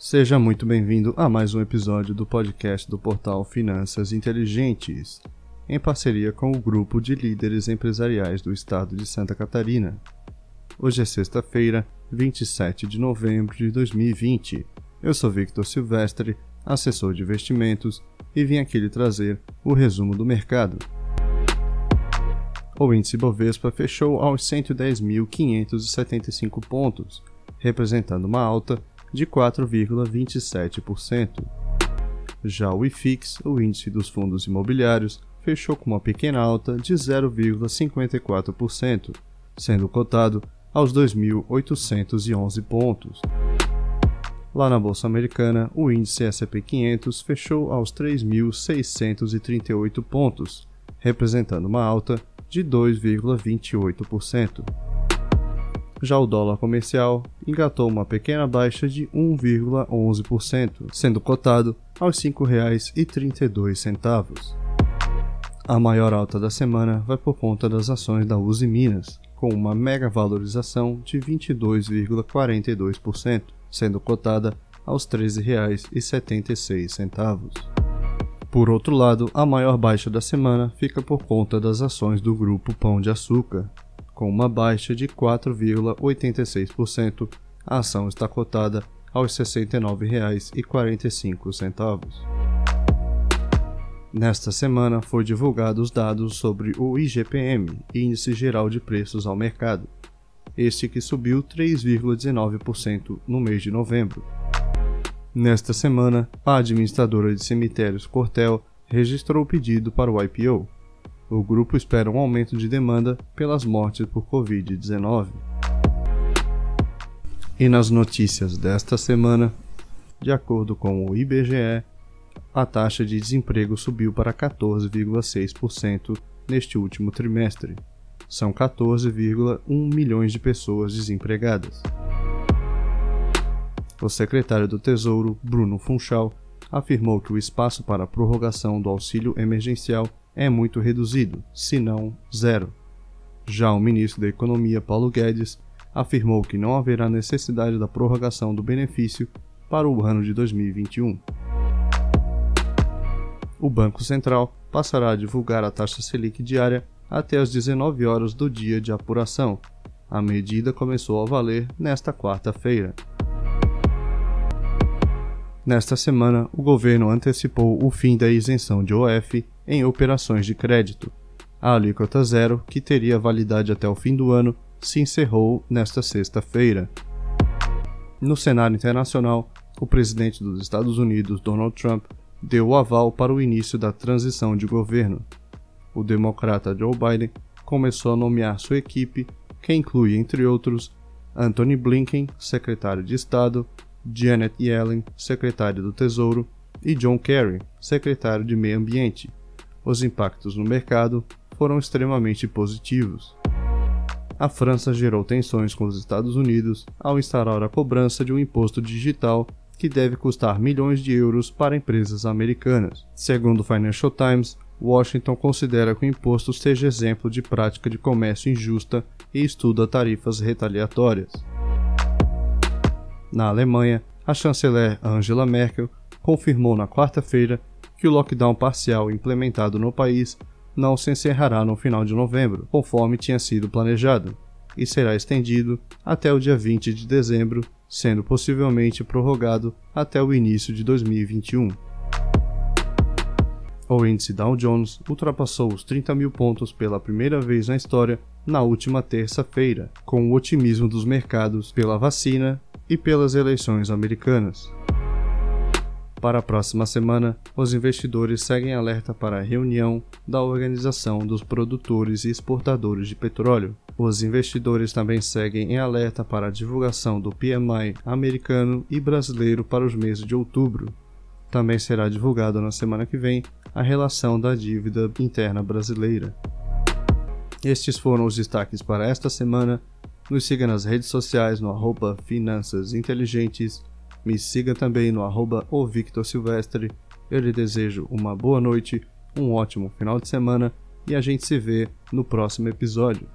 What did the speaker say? Seja muito bem-vindo a mais um episódio do podcast do portal Finanças Inteligentes, em parceria com o Grupo de Líderes Empresariais do Estado de Santa Catarina. Hoje é sexta-feira, 27 de novembro de 2020. Eu sou Victor Silvestre, assessor de investimentos, e vim aqui lhe trazer o resumo do mercado. O índice Bovespa fechou aos 110.575 pontos, representando uma alta de 4,27%. Já o IFIX, o índice dos fundos imobiliários, fechou com uma pequena alta de 0,54%, sendo cotado aos 2.811 pontos. Lá na Bolsa Americana, o índice S&P 500 fechou aos 3.638 pontos, representando uma alta de 2,28%. Já o dólar comercial engatou uma pequena baixa de 1,11%, sendo cotado aos R$ 5,32. A maior alta da semana vai por conta das ações da Usiminas, com uma mega valorização de 22,42%, sendo cotada aos R$ 13,76. Por outro lado, a maior baixa da semana fica por conta das ações do grupo Pão de Açúcar, com uma baixa de 4,86%, a ação está cotada aos R$ 69,45. Nesta semana, foi divulgado os dados sobre o IGPM, Índice Geral de Preços ao Mercado, este que subiu 3,19% no mês de novembro. Nesta semana, a administradora de cemitérios Cortel registrou o pedido para o IPO. O grupo espera um aumento de demanda pelas mortes por Covid-19. E nas notícias desta semana, de acordo com o IBGE, a taxa de desemprego subiu para 14,6% neste último trimestre. São 14,1 milhões de pessoas desempregadas. O secretário do Tesouro, Bruno Funchal, afirmou que o espaço para a prorrogação do auxílio emergencial é muito reduzido, se não zero. Já o ministro da Economia, Paulo Guedes, afirmou que não haverá necessidade da prorrogação do benefício para o ano de 2021. O Banco Central passará a divulgar a taxa Selic diária até as 19 horas do dia de apuração. A medida começou a valer nesta quarta-feira. Nesta semana, o governo antecipou o fim da isenção de IOF em operações de crédito. A alíquota zero, que teria validade até o fim do ano, se encerrou nesta sexta-feira. No cenário internacional, o presidente dos Estados Unidos, Donald Trump, deu o aval para o início da transição de governo. O democrata Joe Biden começou a nomear sua equipe, que inclui, entre outros, Anthony Blinken, secretário de Estado, Janet Yellen, secretário do Tesouro, e John Kerry, secretário de Meio Ambiente. Os impactos no mercado foram extremamente positivos. A França gerou tensões com os Estados Unidos ao instaurar a cobrança de um imposto digital que deve custar milhões de euros para empresas americanas. Segundo o Financial Times, Washington considera que o imposto seja exemplo de prática de comércio injusta e estuda tarifas retaliatórias. Na Alemanha, a chanceler Angela Merkel confirmou na quarta-feira que o lockdown parcial implementado no país não se encerrará no final de novembro, conforme tinha sido planejado, e será estendido até o dia 20 de dezembro, sendo possivelmente prorrogado até o início de 2021. O índice Dow Jones ultrapassou os 30 mil pontos pela primeira vez na história na última terça-feira, com o otimismo dos mercados pela vacina e pelas eleições americanas. Para a próxima semana, os investidores seguem alerta para a reunião da Organização dos Produtores e Exportadores de Petróleo. Os investidores também seguem em alerta para a divulgação do PMI americano e brasileiro para os meses de outubro. Também será divulgado na semana que vem a relação da dívida interna brasileira. Estes foram os destaques para esta semana. Nos siga nas redes sociais no @finançasinteligentes. Me siga também no @ovictorsilvestre. Eu lhe desejo uma boa noite, um ótimo final de semana e a gente se vê no próximo episódio.